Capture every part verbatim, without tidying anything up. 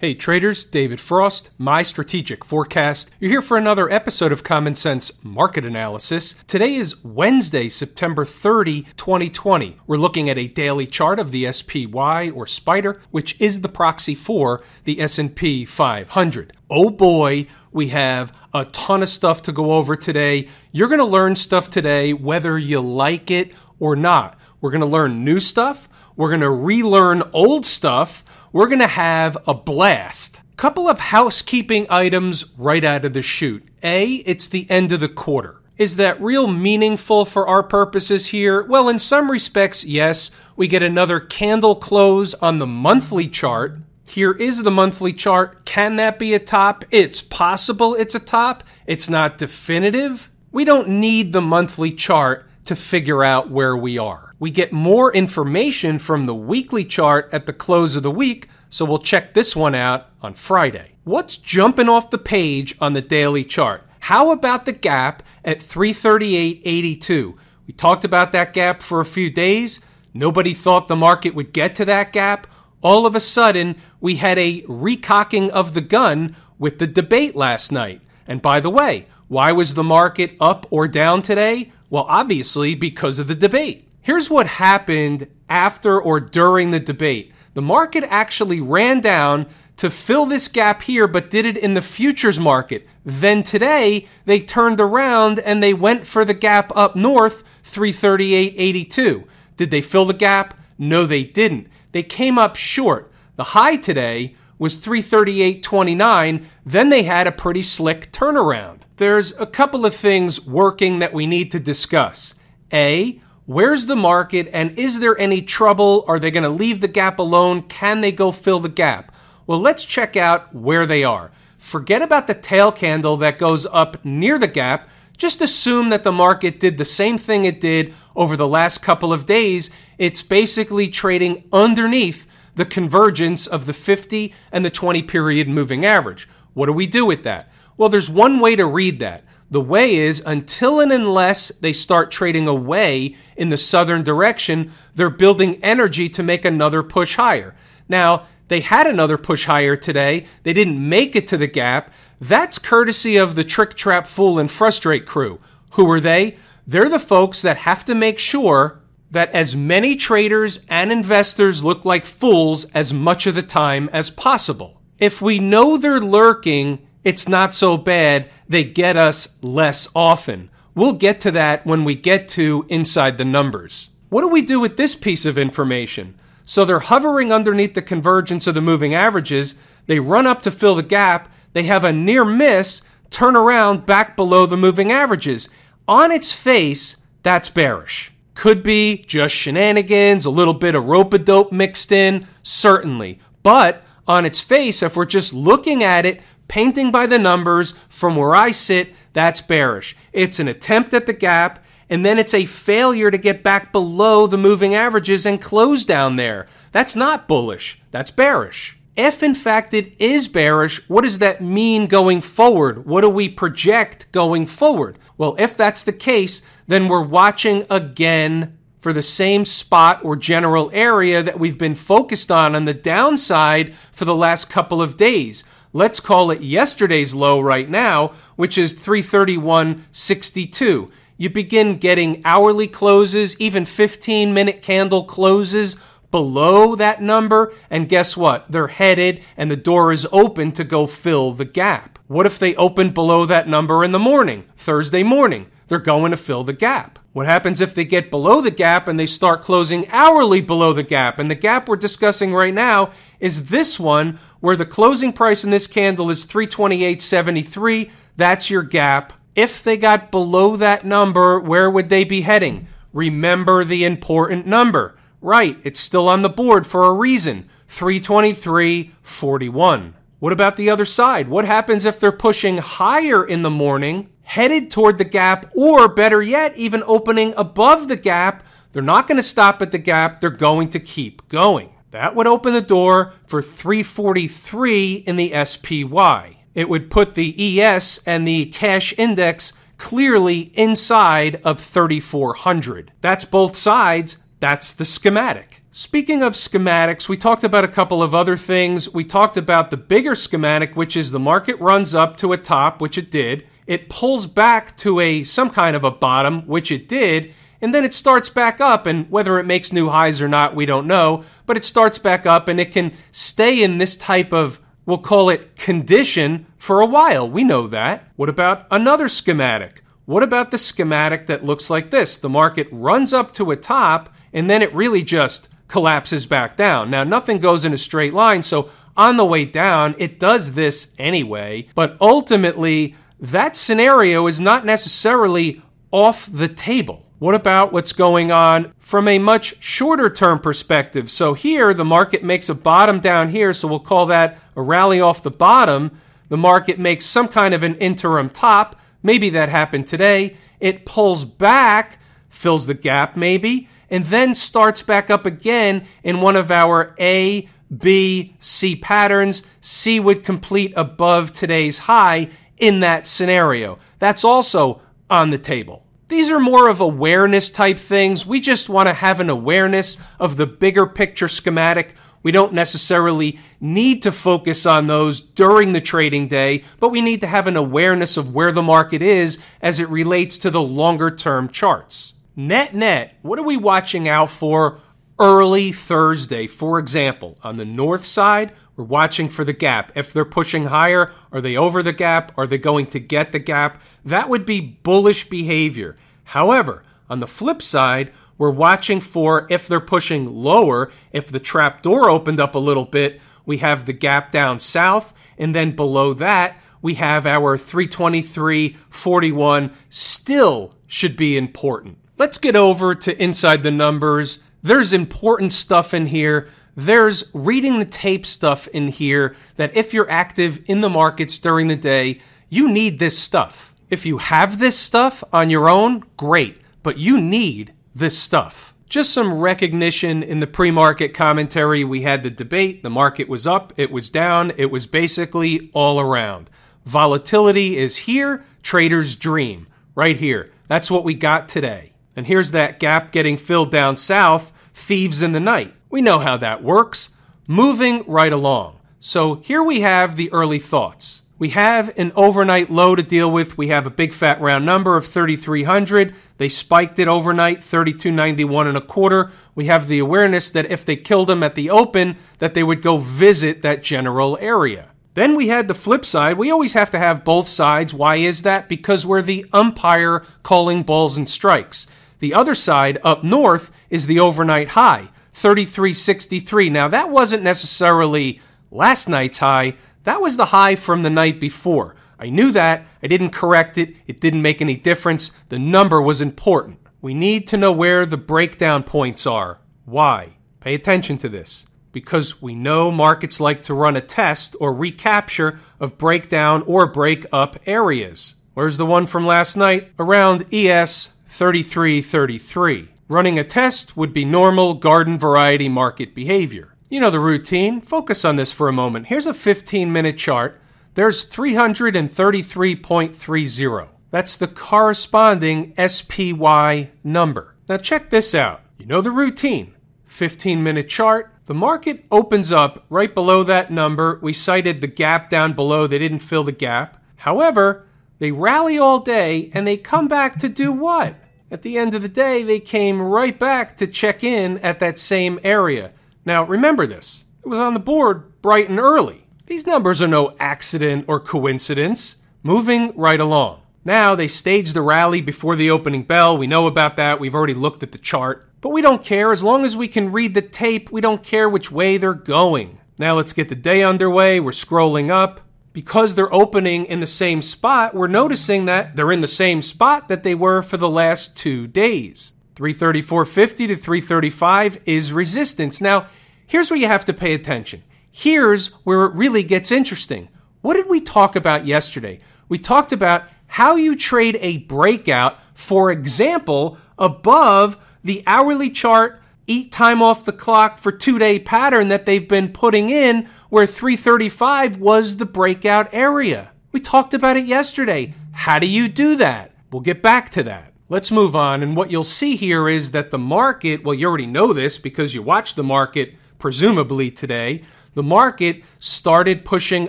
Hey traders, David Frost, My Strategic Forecast. You're here for another episode of Common Sense Market Analysis. Today is Wednesday, September thirtieth, twenty twenty. We're looking at a daily chart of the S P Y or SPDR, which is the proxy for the S and P five hundred. Oh boy, we have a ton of stuff to go over today. You're going to learn stuff today whether you like it or not. We're going to learn new stuff. We're going to relearn old stuff. We're going to have a blast. Couple of housekeeping items right out of the chute. A, it's the end of the quarter. Is that real meaningful for our purposes here? Well, in some respects, yes. We get another candle close on the monthly chart. Here is the monthly chart. Can that be a top? It's possible it's a top. It's not definitive. We don't need the monthly chart to figure out where we are. We get more information from the weekly chart at the close of the week, so we'll check this one out on Friday. What's jumping off the page on the daily chart? How about the gap at three thirty-eight eighty-two? We talked about that gap for a few days. Nobody thought the market would get to that gap. All of a sudden, we had a recocking of the gun with the debate last night. And by the way, why was the market up or down today? Well, obviously, because of the debate. Here's what happened after or during the debate. The market actually ran down to fill this gap here, but did it in the futures market. Then today, they turned around and they went for the gap up north, three thirty-eight eighty-two. Did they fill the gap? No, they didn't. They came up short. The high today was three thirty-eight twenty-nine, then they had a pretty slick turnaround. There's a couple of things working that we need to discuss. A, where's the market and is there any trouble? Are they going to leave the gap alone? Can they go fill the gap? Well, let's check out where they are. Forget about the tail candle that goes up near the gap. Just assume that the market did the same thing it did over the last couple of days. It's basically trading underneath the convergence of the fifty and the twenty period moving average. What do we do with that? Well, there's one way to read that. The way is, until and unless they start trading away in the southern direction, they're building energy to make another push higher. Now, they had another push higher today. They didn't make it to the gap. That's courtesy of the trick, trap, fool, and frustrate crew. Who are they? They're the folks that have to make sure that as many traders and investors look like fools as much of the time as possible. If we know they're lurking, it's not so bad. They get us less often. We'll get to that when we get to Inside the Numbers. What do we do with this piece of information? So they're hovering underneath the convergence of the moving averages. They run up to fill the gap. They have a near miss, turn around back below the moving averages. On its face, that's bearish. Could be just shenanigans, a little bit of rope-a-dope mixed in, certainly. But on its face, if we're just looking at it, painting by the numbers from where I sit, that's bearish. It's an attempt at the gap, and then it's a failure to get back below the moving averages and close down there. That's not bullish. That's bearish. If, in fact, it is bearish, what does that mean going forward? What do we project going forward? Well, if that's the case, then we're watching again for the same spot or general area that we've been focused on on the downside for the last couple of days. Let's call it yesterday's low right now, which is three thirty-one sixty-two. You begin getting hourly closes, even fifteen-minute candle closes below that number, and guess what? They're headed and the door is open to go fill the gap. What if they open below that number in the morning, Thursday morning? They're going to fill the gap. What happens if they get below the gap and they start closing hourly below the gap? And the gap we're discussing right now is this one where the closing price in this candle is three twenty-eight seventy-three. That's your gap. If they got below that number, where would they be heading? Remember the important number. Right, it's still on the board for a reason. three twenty-three forty-one. What about the other side? What happens if they're pushing higher in the morning, headed toward the gap, or better yet, even opening above the gap? They're not going to stop at the gap. They're going to keep going. That would open the door for three forty-three in the S P Y. It would put the E S and the cash index clearly inside of thirty-four hundred. That's both sides. That's the schematic. Speaking of schematics, we talked about a couple of other things. We talked about the bigger schematic, which is the market runs up to a top, which it did. It pulls back to a some kind of a bottom, which it did. And then it starts back up, and whether it makes new highs or not, we don't know. But it starts back up, and it can stay in this type of, we'll call it condition, for a while. We know that. What about another schematic? What about the schematic that looks like this? The market runs up to a top, and then it really just collapses back down. Now, nothing goes in a straight line, so on the way down, it does this anyway. But ultimately, that scenario is not necessarily off the table. What about what's going on from a much shorter term perspective? So here, the market makes a bottom down here, so we'll call that a rally off the bottom. The market makes some kind of an interim top. Maybe that happened today. It pulls back, fills the gap maybe, and then starts back up again in one of our A, B, C patterns. C would complete above today's high in that scenario. That's also on the table. These are more of awareness type things. We just want to have an awareness of the bigger picture schematic. We don't necessarily need to focus on those during the trading day, but we need to have an awareness of where the market is as it relates to the longer term charts. Net net, what are we watching out for early Thursday? For example, on the north side, we're watching for the gap. If they're pushing higher, are they over the gap? Are they going to get the gap? That would be bullish behavior. However, on the flip side, we're watching for if they're pushing lower, if the trap door opened up a little bit, we have the gap down south, and then below that, we have our three twenty-three forty-one still should be important. Let's get over to Inside the Numbers. There's important stuff in here. There's reading the tape stuff in here that if you're active in the markets during the day, you need this stuff. If you have this stuff on your own, great, but you need this stuff. Just some recognition in the pre-market commentary. We had the debate. The market was up, it was down, it was basically all around. Volatility is here, traders dream, right here. That's what we got today. And here's that gap getting filled down south, thieves in the night. We know how that works. Moving right along. So here we have the early thoughts. We have an overnight low to deal with. We have a big fat round number of thirty-three hundred. They spiked it overnight, thirty-two ninety-one and a quarter. We have the awareness that if they killed them at the open, that they would go visit that general area. Then we had the flip side. We always have to have both sides. Why is that? Because we're the umpire calling balls and strikes. The other side up north is the overnight high, thirty-three sixty-three. Now, that wasn't necessarily last night's high. That was the high from the night before. I knew that. I didn't correct it. It didn't make any difference. The number was important. We need to know where the breakdown points are. Why? Pay attention to this. Because we know markets like to run a test or recapture of breakdown or break up areas. Where's the one from last night? Around E S thirty-three thirty-three. Running a test would be normal garden variety market behavior. You know the routine. Focus on this for a moment. Here's a fifteen minute chart. There's three thirty-three thirty. That's the corresponding S P Y number. Now check this out. You know the routine. fifteen minute chart. The market opens up right below that number. We cited the gap down below. They didn't fill the gap. However, they rally all day, and they come back to do what? At the end of the day, they came right back to check in at that same area. Now, remember this. It was on the board bright and early. These numbers are no accident or coincidence. Moving right along. Now, they staged the rally before the opening bell. We know about that. We've already looked at the chart. But we don't care. As long as we can read the tape, we don't care which way they're going. Now, let's get the day underway. We're scrolling up. Because they're opening in the same spot, we're noticing that they're in the same spot that they were for the last two days. three thirty-four fifty to three thirty-five is resistance. Now, here's where you have to pay attention. Here's where it really gets interesting. What did we talk about yesterday? We talked about how you trade a breakout, for example, above the hourly chart, eat time off the clock for two-day pattern that they've been putting in where three thirty-five was the breakout area. We talked about it yesterday. How do you do that? We'll get back to that. Let's move on. And what you'll see here is that the market, well, you already know this because you watched the market presumably today, the market started pushing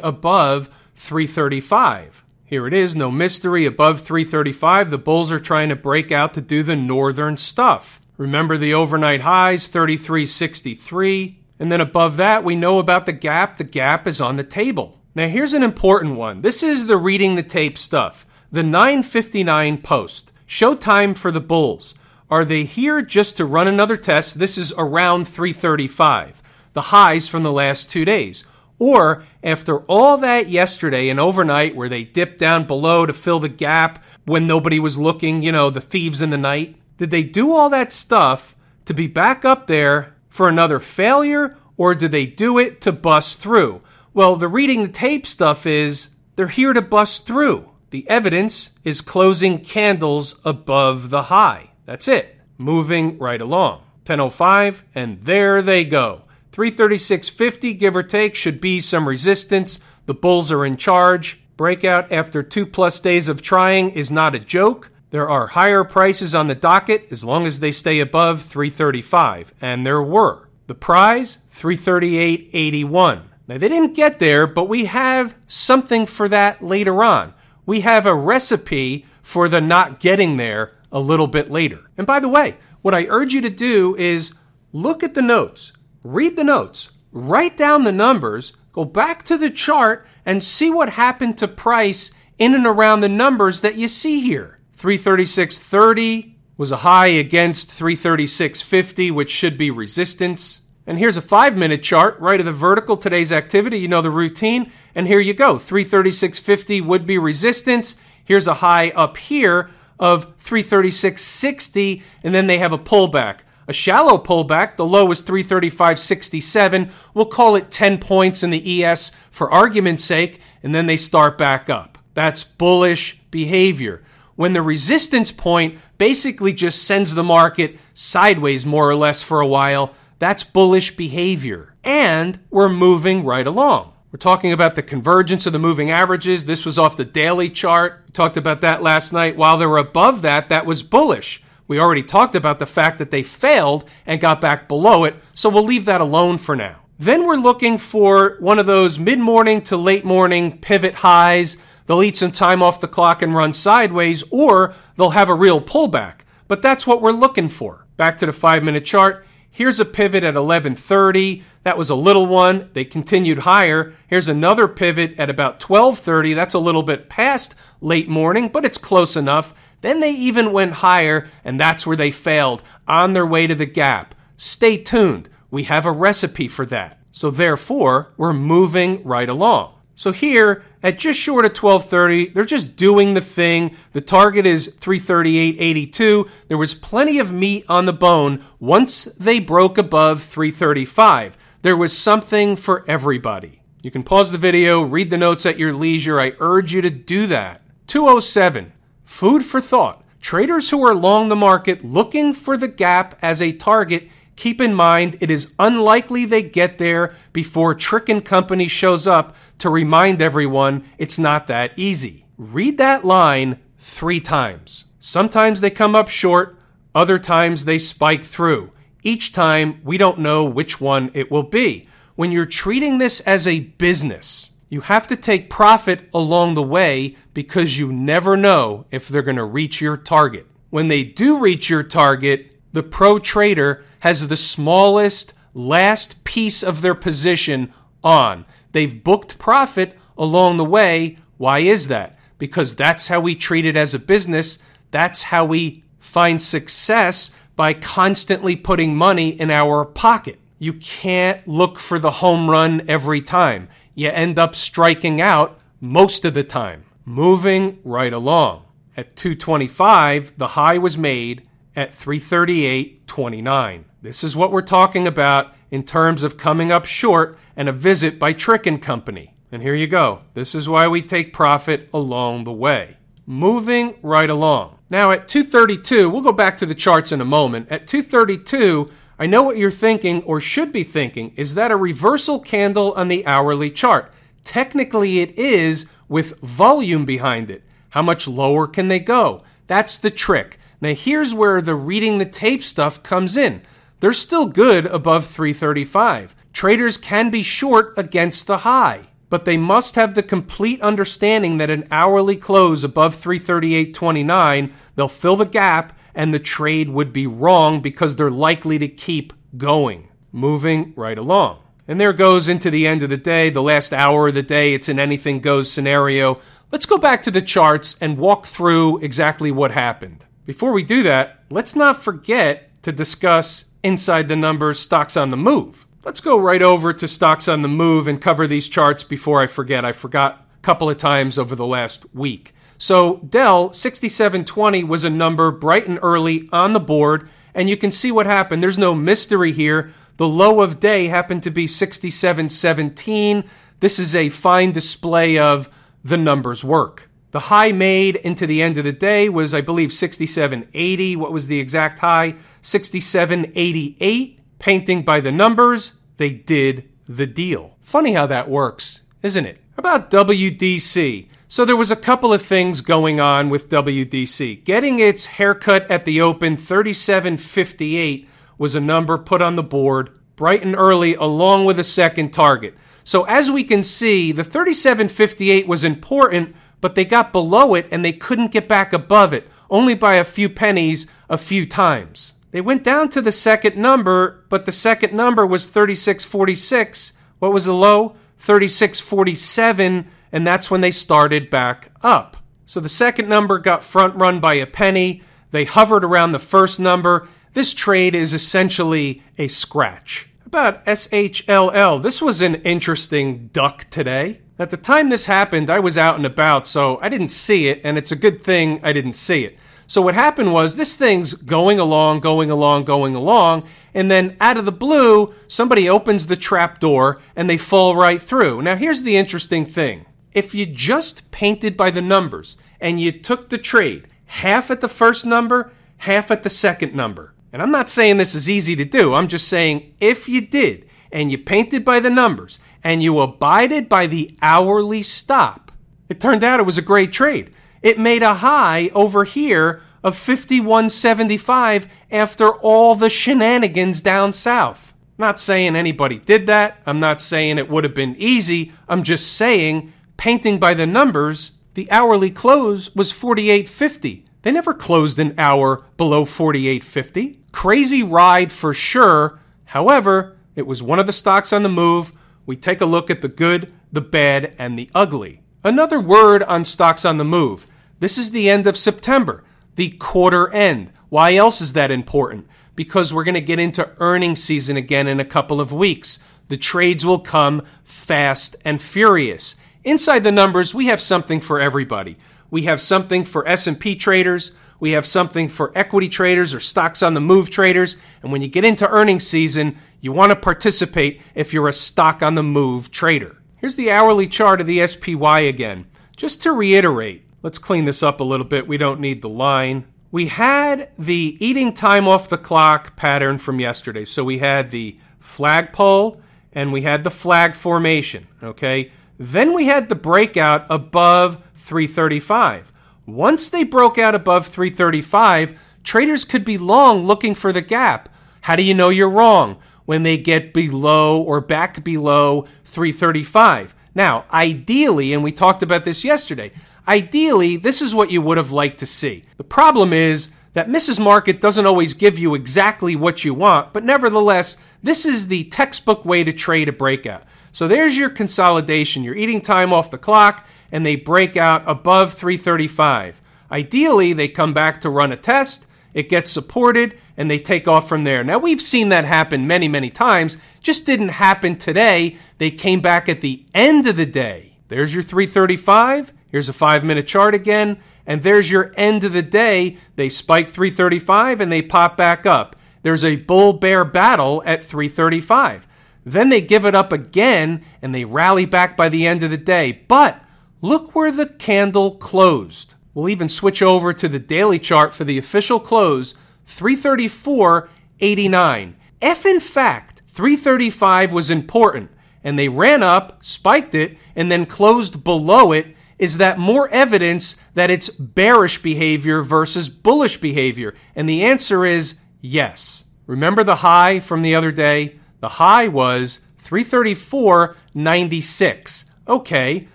above three thirty-five. Here it is, no mystery, above three thirty-five. The bulls are trying to break out to do the northern stuff. Remember the overnight highs, thirty-three sixty-three. And then above that, we know about the gap. The gap is on the table. Now, here's an important one. This is the reading the tape stuff. The nine fifty-nine post. Showtime for the bulls. Are they here just to run another test? This is around three thirty-five, the highs from the last two days. Or after all that yesterday and overnight where they dipped down below to fill the gap when nobody was looking, you know, the thieves in the night, did they do all that stuff to be back up there for another failure, or did they do it to bust through? Well, the reading the tape stuff is they're here to bust through. The evidence is closing candles above the high. That's it. Moving right along. ten oh five, and there they go. three thirty-six fifty, give or take, should be some resistance. The bulls are in charge. Breakout after two plus days of trying is not a joke. There are higher prices on the docket as long as they stay above three thirty-five, and there were. The prize, three thirty-eight eighty-one. Now, they didn't get there, but we have something for that later on. We have a recipe for the not getting there a little bit later. And by the way, what I urge you to do is look at the notes. Read the notes, write down the numbers, go back to the chart, and see what happened to price in and around the numbers that you see here. three thirty-six thirty was a high against three thirty-six fifty, which should be resistance. And here's a five-minute chart, right of the vertical, today's activity, you know the routine. And here you go, three thirty-six fifty would be resistance. Here's a high up here of three thirty-six sixty, and then they have a pullback. A shallow pullback, the low is three thirty-five sixty-seven. We'll call it ten points in the E S for argument's sake, and then they start back up. That's bullish behavior. When the resistance point basically just sends the market sideways more or less for a while, that's bullish behavior. And we're moving right along. We're talking about the convergence of the moving averages. This was off the daily chart. We talked about that last night. While they were above that, that was bullish. We already talked about the fact that they failed and got back below it, so we'll leave that alone for now. Then we're looking for one of those mid-morning to late-morning pivot highs. They'll eat some time off the clock and run sideways, or they'll have a real pullback. But that's what we're looking for. Back to the five-minute chart. Here's a pivot at eleven thirty. That was a little one. They continued higher. Here's another pivot at about twelve thirty. That's a little bit past late morning, but it's close enough. Then they even went higher, and that's where they failed, on their way to the gap. Stay tuned. We have a recipe for that. So therefore, we're moving right along. So here, at just short of twelve thirty, they're just doing the thing. The target is three thirty-eight eighty-two. There was plenty of meat on the bone once they broke above three thirty-five. There was something for everybody. You can pause the video, read the notes at your leisure. I urge you to do that. two oh seven. Food for thought. Traders who are long the market looking for the gap as a target, keep in mind it is unlikely they get there before Trick and Company shows up to remind everyone it's not that easy. Read that line three times. Sometimes they come up short, other times they spike through. Each time, we don't know which one it will be. When you're treating this as a business, you have to take profit along the way because you never know if they're going to reach your target. When they do reach your target, the pro trader has the smallest last piece of their position on. They've booked profit along the way. Why is that? Because that's how we treat it as a business. That's how we find success by constantly putting money in our pocket. You can't look for the home run every time. You end up striking out most of the time. Moving right along. At two twenty-five, the high was made at three thirty-eight twenty-nine. This is what we're talking about in terms of coming up short and a visit by Trick and Company. And here you go. This is why we take profit along the way. Moving right along. Now at two thirty-two, we'll go back to the charts in a moment. At two thirty-two, I know what you're thinking, or should be thinking, is that a reversal candle on the hourly chart? Technically it is, with volume behind it. How much lower can they go? That's the trick. Now here's where the reading the tape stuff comes in. They're still good above three thirty-five. Traders can be short against the high, but they must have the complete understanding that an hourly close above three thirty-eight twenty-nine, they'll fill the gap and the trade would be wrong because they're likely to keep going, moving right along. And there goes into the end of the day, the last hour of the day, it's an anything goes scenario. Let's go back to the charts and walk through exactly what happened. Before we do that, let's not forget to discuss inside the numbers, stocks on the move. Let's go right over to stocks on the move and cover these charts before I forget. I forgot a couple of times over the last week. So Dell sixty-seven twenty was a number bright and early on the board, and you can see what happened. There's no mystery here. The low of day happened to be sixty-seven seventeen. This is a fine display of the numbers work. The high made into the end of the day was, I believe, sixty-seven eighty. What was the exact high? sixty-seven eighty-eight. Painting by the numbers, they did the deal. Funny how that works, isn't it? About W D C. So there was a couple of things going on with W D C. Getting its haircut at the open, thirty-seven fifty-eight, was a number put on the board bright and early along with a second target. So as we can see, the thirty-seven fifty-eight was important, but they got below it and they couldn't get back above it, only by a few pennies a few times. They went down to the second number, but the second number was thirty-six forty-six. What was the low? thirty-six forty-seven, and that's when they started back up. So the second number got front run by a penny. They hovered around the first number. This trade is essentially a scratch. About S H L L, this was an interesting duck today. At the time this happened, I was out and about, so I didn't see it, and it's a good thing I didn't see it. So what happened was this thing's going along, going along, going along, and then out of the blue, somebody opens the trap door and they fall right through. Now here's the interesting thing. If you just painted by the numbers and you took the trade, half at the first number, half at the second number, and I'm not saying this is easy to do, I'm just saying if you did and you painted by the numbers and you abided by the hourly stop, it turned out it was a great trade. It made a high over here of fifty-one seventy-five after all the shenanigans down south. Not saying anybody did that. I'm not saying it would have been easy. I'm just saying, painting by the numbers, the hourly close was forty-eight fifty. They never closed an hour below forty-eight fifty. Crazy ride for sure. However, it was one of the stocks on the move. We take a look at the good, the bad, and the ugly. Another word on stocks on the move. This is the end of September, the quarter end. Why else is that important? Because we're going to get into earnings season again in a couple of weeks. The trades will come fast and furious. Inside the numbers, we have something for everybody. We have something for S and P traders. We have something for equity traders or stocks on the move traders. And when you get into earnings season, you want to participate if you're a stock on the move trader. Here's the hourly chart of the S P Y again. Just to reiterate, let's clean this up a little bit. We don't need the line. We had the eating time off the clock pattern from yesterday. So we had the flagpole and we had the flag formation, okay? Then we had the breakout above three thirty-five. Once they broke out above three thirty-five, traders could be long looking for the gap. How do you know you're wrong? When they get below or back below three thirty-five. Now, ideally, and we talked about this yesterday, ideally, this is what you would have liked to see. The problem is that Missus Market doesn't always give you exactly what you want, but nevertheless, this is the textbook way to trade a breakout. So there's your consolidation. You're eating time off the clock, and they break out above three thirty-five. Ideally, they come back to run a test, it gets supported, and they take off from there. Now, we've seen that happen many, many times. Just didn't happen today. They came back at the end of the day. There's your three thirty-five. Here's a five-minute chart again. And there's your end of the day. They spike three thirty-five, and they pop back up. There's a bull-bear battle at three thirty-five. Then they give it up again, and they rally back by the end of the day. But look where the candle closed. We'll even switch over to the daily chart for the official close, three thirty-four eighty-nine. If in fact three thirty-five was important and they ran up, spiked it, and then closed below it, is that more evidence that it's bearish behavior versus bullish behavior? And the answer is yes. Remember the high from the other day? The high was three thirty-four ninety-six. Okay,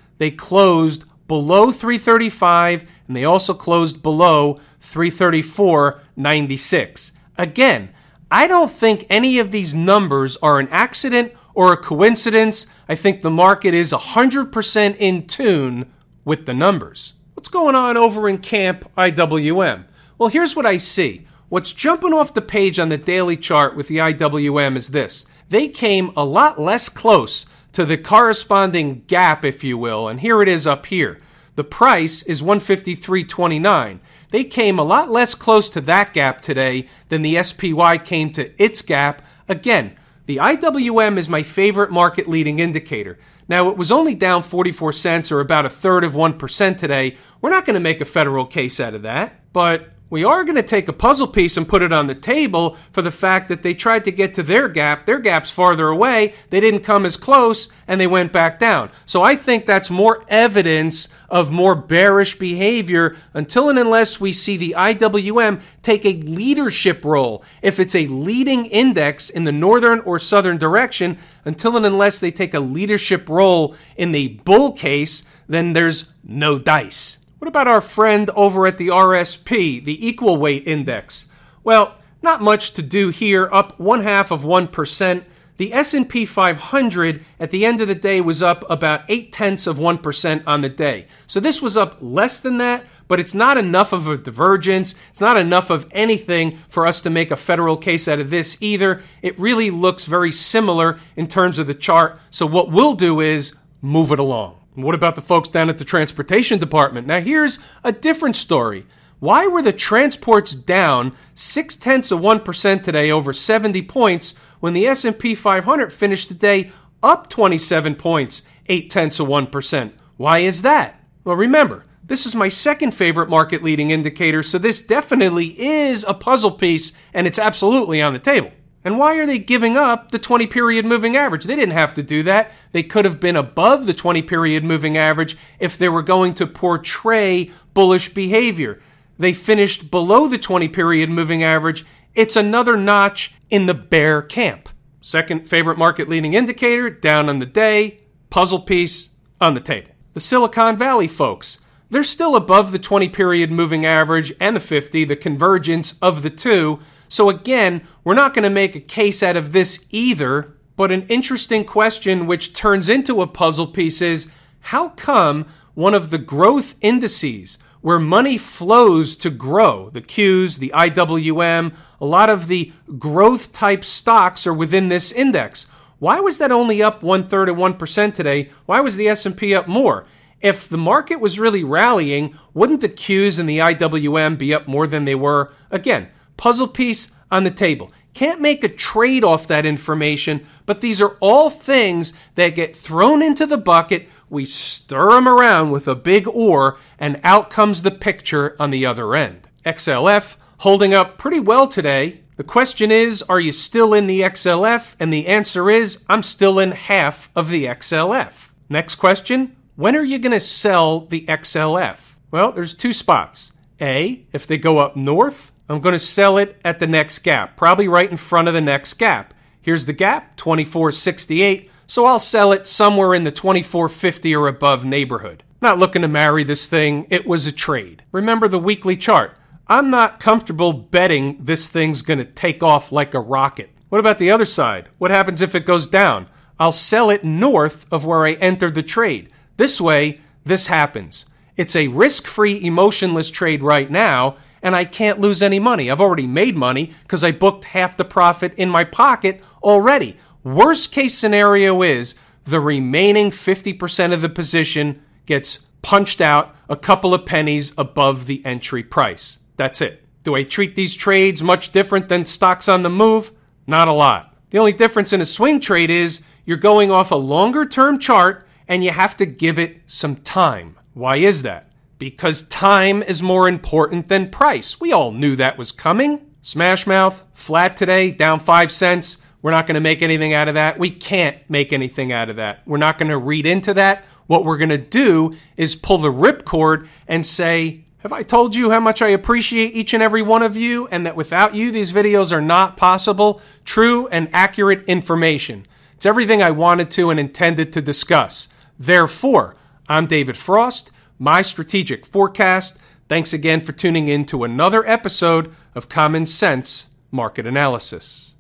they closed below three thirty-five and they also closed below three thirty-four ninety-six. Again, I don't think any of these numbers are an accident or a coincidence. I think the market is one hundred percent in tune with the numbers. What's going on over in Camp I W M? Well, here's what I see. What's jumping off the page on the daily chart with the I W M is this. They came a lot less close to the corresponding gap, if you will, and here it is up here. The price is one fifty-three twenty-nine. They came a lot less close to that gap today than the S P Y came to its gap. Again, the I W M is my favorite market leading indicator. Now, it was only down forty-four cents or about a third of one percent today. We're not going to make a federal case out of that, but we are going to take a puzzle piece and put it on the table for the fact that they tried to get to their gap. Their gap's farther away. They didn't come as close, and they went back down. So I think that's more evidence of more bearish behavior until and unless we see the I W M take a leadership role. If it's a leading index in the northern or southern direction, until and unless they take a leadership role in the bull case, then there's no dice. What about our friend over at the R S P, the equal weight index? Well, not much to do here, up one half of one percent. The S and P five hundred at the end of the day was up about eight tenths of one percent on the day. So this was up less than that, but it's not enough of a divergence. It's not enough of anything for us to make a federal case out of this either. It really looks very similar in terms of the chart. So what we'll do is move it along. What about the folks down at the transportation department? Now, here's a different story. Why were the transports down six tenths of one percent today over seventy points when the S and P five hundred finished the day up twenty-seven points, eight tenths of one percent? Why is that? Well, remember, this is my second favorite market leading indicator, so this definitely is a puzzle piece, and it's absolutely on the table. And why are they giving up the twenty-period moving average? They didn't have to do that. They could have been above the twenty-period moving average if they were going to portray bullish behavior. They finished below the twenty-period moving average. It's another notch in the bear camp. Second favorite market-leading indicator, down on the day, puzzle piece on the table. The Silicon Valley folks, they're still above the twenty-period moving average and the fifty, the convergence of the two. So again, we're not going to make a case out of this either, but an interesting question which turns into a puzzle piece is, how come one of the growth indices where money flows to grow, the Qs, the I W M, a lot of the growth type stocks are within this index? Why was that only up one-third of one percent today? Why was the S and P up more? If the market was really rallying, wouldn't the Qs and the I W M be up more than they were? Again, puzzle piece on the table. Can't make a trade off that information, but these are all things that get thrown into the bucket. We stir them around with a big oar, and out comes the picture on the other end. X L F holding up pretty well today. The question is, are you still in the X L F? And the answer is, I'm still in half of the X L F. Next question, when are you going to sell the X L F? Well, there's two spots. A, if they go up north, I'm going to sell it at the next gap, probably right in front of the next gap. Here's the gap, twenty-four sixty-eight, so I'll sell it somewhere in the twenty-four fifty or above neighborhood. Not looking to marry this thing. It was a trade. Remember the weekly chart. I'm not comfortable betting this thing's going to take off like a rocket. What about the other side? What happens if it goes down? I'll sell it north of where I entered the trade. This way, this happens. It's a risk-free, emotionless trade right now, and I can't lose any money. I've already made money because I booked half the profit in my pocket already. Worst case scenario is the remaining fifty percent of the position gets punched out a couple of pennies above the entry price. That's it. Do I treat these trades much different than stocks on the move? Not a lot. The only difference in a swing trade is you're going off a longer-term chart and you have to give it some time. Why is that? Because time is more important than price. We all knew that was coming. Smash Mouth, flat today, down five cents. We're not going to make anything out of that. We can't make anything out of that. We're not going to read into that. What we're going to do is pull the ripcord and say, have I told you how much I appreciate each and every one of you, and that without you, these videos are not possible? True and accurate information. It's everything I wanted to and intended to discuss. Therefore, I'm David Frost, My Strategic Forecast. Thanks again for tuning in to another episode of Common Sense Market Analysis.